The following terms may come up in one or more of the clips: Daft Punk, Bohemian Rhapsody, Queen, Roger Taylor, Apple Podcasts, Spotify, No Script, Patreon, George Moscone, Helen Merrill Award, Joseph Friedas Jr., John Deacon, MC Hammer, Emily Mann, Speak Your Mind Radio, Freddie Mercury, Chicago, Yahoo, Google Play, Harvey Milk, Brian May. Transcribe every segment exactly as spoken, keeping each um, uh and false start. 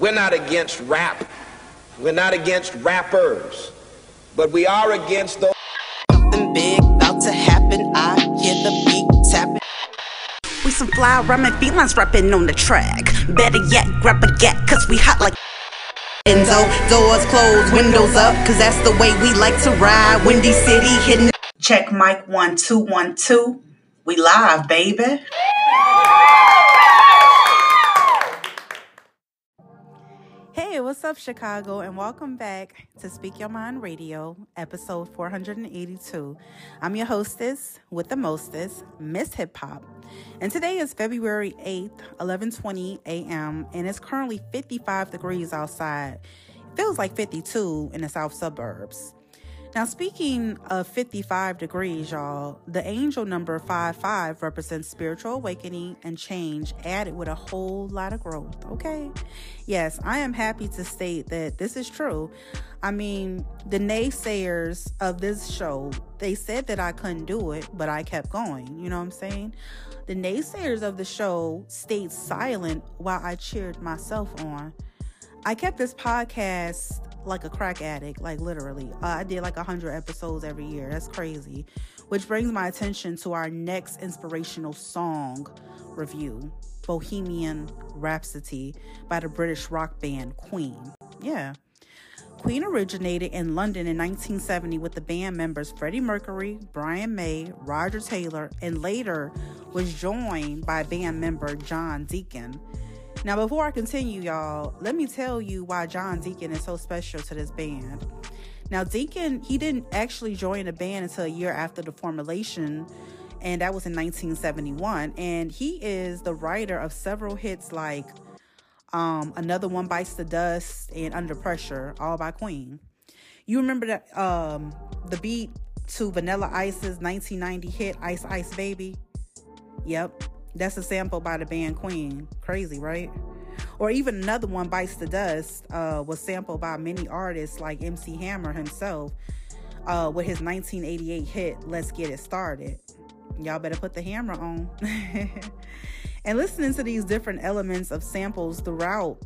We're not against rap. We're not against rappers. But we are against those. Something big about to happen. I hear the beat tapping. We some fly rhyming felines rapping on the track. Better yet, grab a gat, cause we hot like. Enzo, doors closed, windows up, cause that's the way we like to ride. Windy City hitting. Check mic one, two, one, two. We live, baby. Hey, what's up, Chicago, and welcome back to Speak Your Mind Radio, episode four hundred eighty-two. I'm your hostess with the mostest, Miss Hip Hop, and today is February eighth, eleven twenty a.m., and it's currently fifty-five degrees outside. It feels like fifty-two in the south suburbs. Now, speaking of fifty-five degrees, y'all, the angel number five five represents spiritual awakening and change added with a whole lot of growth, okay? Yes, I am happy to state that this is true. I mean, the naysayers of this show, they said that I couldn't do it, but I kept going. You know what I'm saying? The naysayers of the show stayed silent while I cheered myself on. I kept this podcast like a crack addict, like literally. Uh, I did like one hundred episodes every year. That's crazy. Which brings my attention to our next inspirational song review, Bohemian Rhapsody by the British rock band Queen. Yeah. Queen originated in London in nineteen seventy with the band members Freddie Mercury, Brian May, Roger Taylor, and later was joined by band member John Deacon. Now, before I continue, y'all, let me tell you why John Deacon is so special to this band. Now, Deacon, he didn't actually join the band until a year after the formation, and that was in nineteen seventy-one. And he is the writer of several hits like um, Another One Bites the Dust and Under Pressure, all by Queen. You remember that, um, the beat to Vanilla Ice's nineteen ninety hit, Ice Ice Baby? Yep. That's a sample by the band Queen. Crazy, right? Or even Another One Bites the Dust uh, was sampled by many artists like M C Hammer himself uh, with his nineteen eighty-eight hit, Let's Get It Started. Y'all better put the hammer on. And listening to these different elements of samples throughout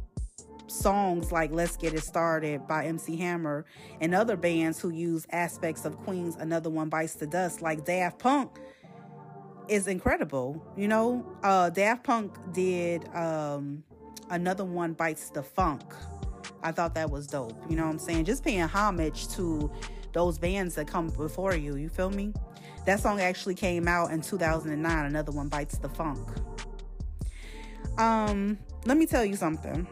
songs like Let's Get It Started by M C Hammer and other bands who use aspects of Queen's Another One Bites the Dust like Daft Punk, is incredible. You know, uh, Daft Punk did um, Another One Bites the Funk. I thought that was dope. You know what I'm saying? Just paying homage to those bands that come before you. You feel me? That song actually came out in two thousand nine, Another One Bites the Funk. Um, let me tell you something.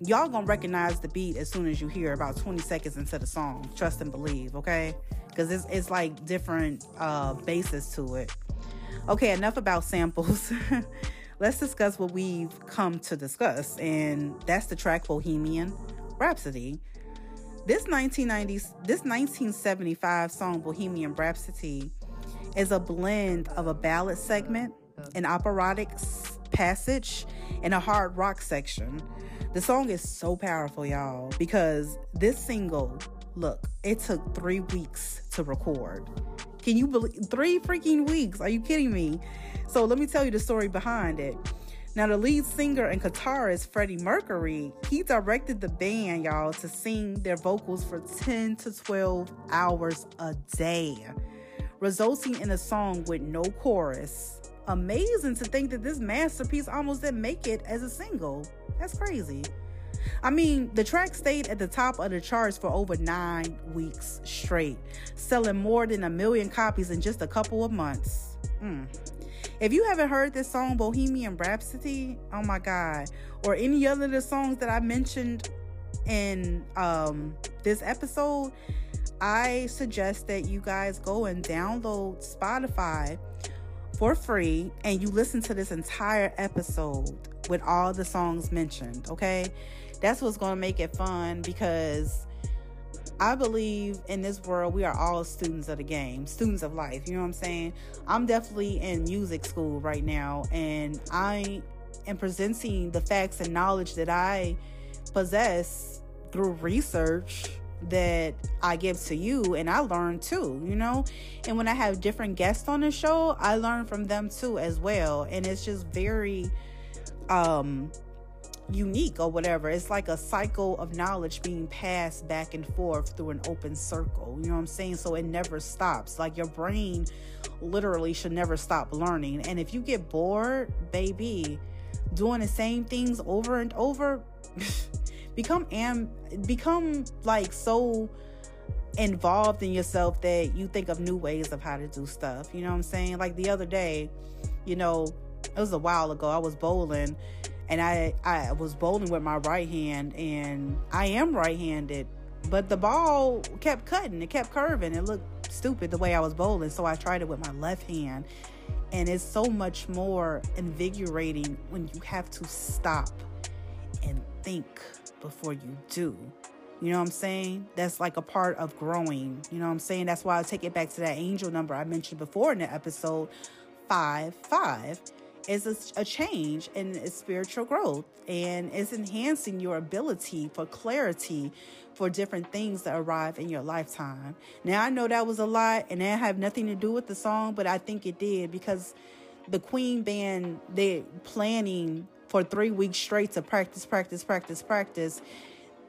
Y'all gonna recognize the beat as soon as you hear about twenty seconds into the song. Trust and believe, okay? Because it's, it's like different uh, bases to it. Okay, enough about samples. Let's discuss what we've come to discuss, and that's the track Bohemian Rhapsody. This nineteen nineties, this nineteen seventy-five song Bohemian Rhapsody is a blend of a ballad segment, an operatic passage, and a hard rock section. The song is so powerful, y'all, because this single, look, it took three weeks to record. Can you believe three freaking weeks? Are you kidding me? So let me tell you the story behind it. Now, the lead singer and guitarist, Freddie Mercury, he directed the band, y'all, to sing their vocals for ten to twelve hours a day, resulting in a song with no chorus. Amazing to think that this masterpiece almost didn't make it as a single. That's crazy. I mean, the track stayed at the top of the charts for over nine weeks straight, selling more than a million copies in just a couple of months. Mm. If you haven't heard this song, Bohemian Rhapsody, oh my God, or any other of the songs that I mentioned in um, this episode, I suggest that you guys go and download Spotify for free and you listen to this entire episode with all the songs mentioned, okay? That's what's going to make it fun, because I believe in this world, we are all students of the game, students of life. You know what I'm saying? I'm definitely in music school right now, and I am presenting the facts and knowledge that I possess through research that I give to you, and I learn too, you know? And when I have different guests on the show, I learn from them too as well. And it's just very, um, unique or whatever. It's like a cycle of knowledge being passed back and forth through an open circle. You know what I'm saying? So it never stops. Like, your brain literally should never stop learning. And if you get bored, baby, doing the same things over and over, become am become like so involved in yourself that you think of new ways of how to do stuff. You know what I'm saying? Like, the other day, you know, it was a while ago, I was bowling. And I, I was bowling with my right hand, and I am right-handed, but the ball kept cutting. It kept curving. It looked stupid the way I was bowling, so I tried it with my left hand. And it's so much more invigorating when you have to stop and think before you do. You know what I'm saying? That's like a part of growing. You know what I'm saying? That's why I take it back to that angel number I mentioned before in the episode, five, five. Is a, a change and it's spiritual growth, and it's enhancing your ability for clarity for different things that arrive in your lifetime. Now, I know that was a lot, and that had nothing to do with the song, but I think it did, because the Queen band, they're planning for three weeks straight to practice, practice, practice, practice.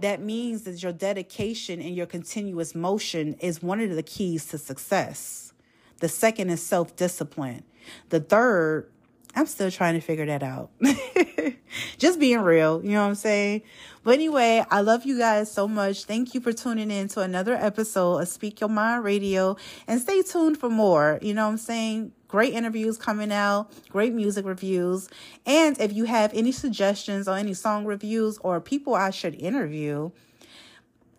That means that your dedication and your continuous motion is one of the keys to success. The second is self-discipline. The third, I'm still trying to figure that out. Just being real, you know what I'm saying? But anyway, I love you guys so much. Thank you for tuning in to another episode of Speak Your Mind Radio. And stay tuned for more, you know what I'm saying? Great interviews coming out, great music reviews. And if you have any suggestions or any song reviews or people I should interview,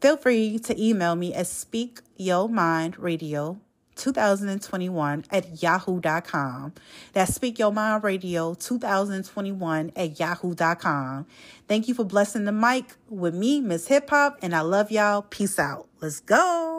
feel free to email me at speak your mind radio dot com. two thousand twenty-one at yahoo dot com. That's Speak Your Mind Radio two thousand twenty-one at yahoo dot com. Thank you for blessing the mic with me, Miss Hip Hop, and I love y'all. Peace out. Let's go.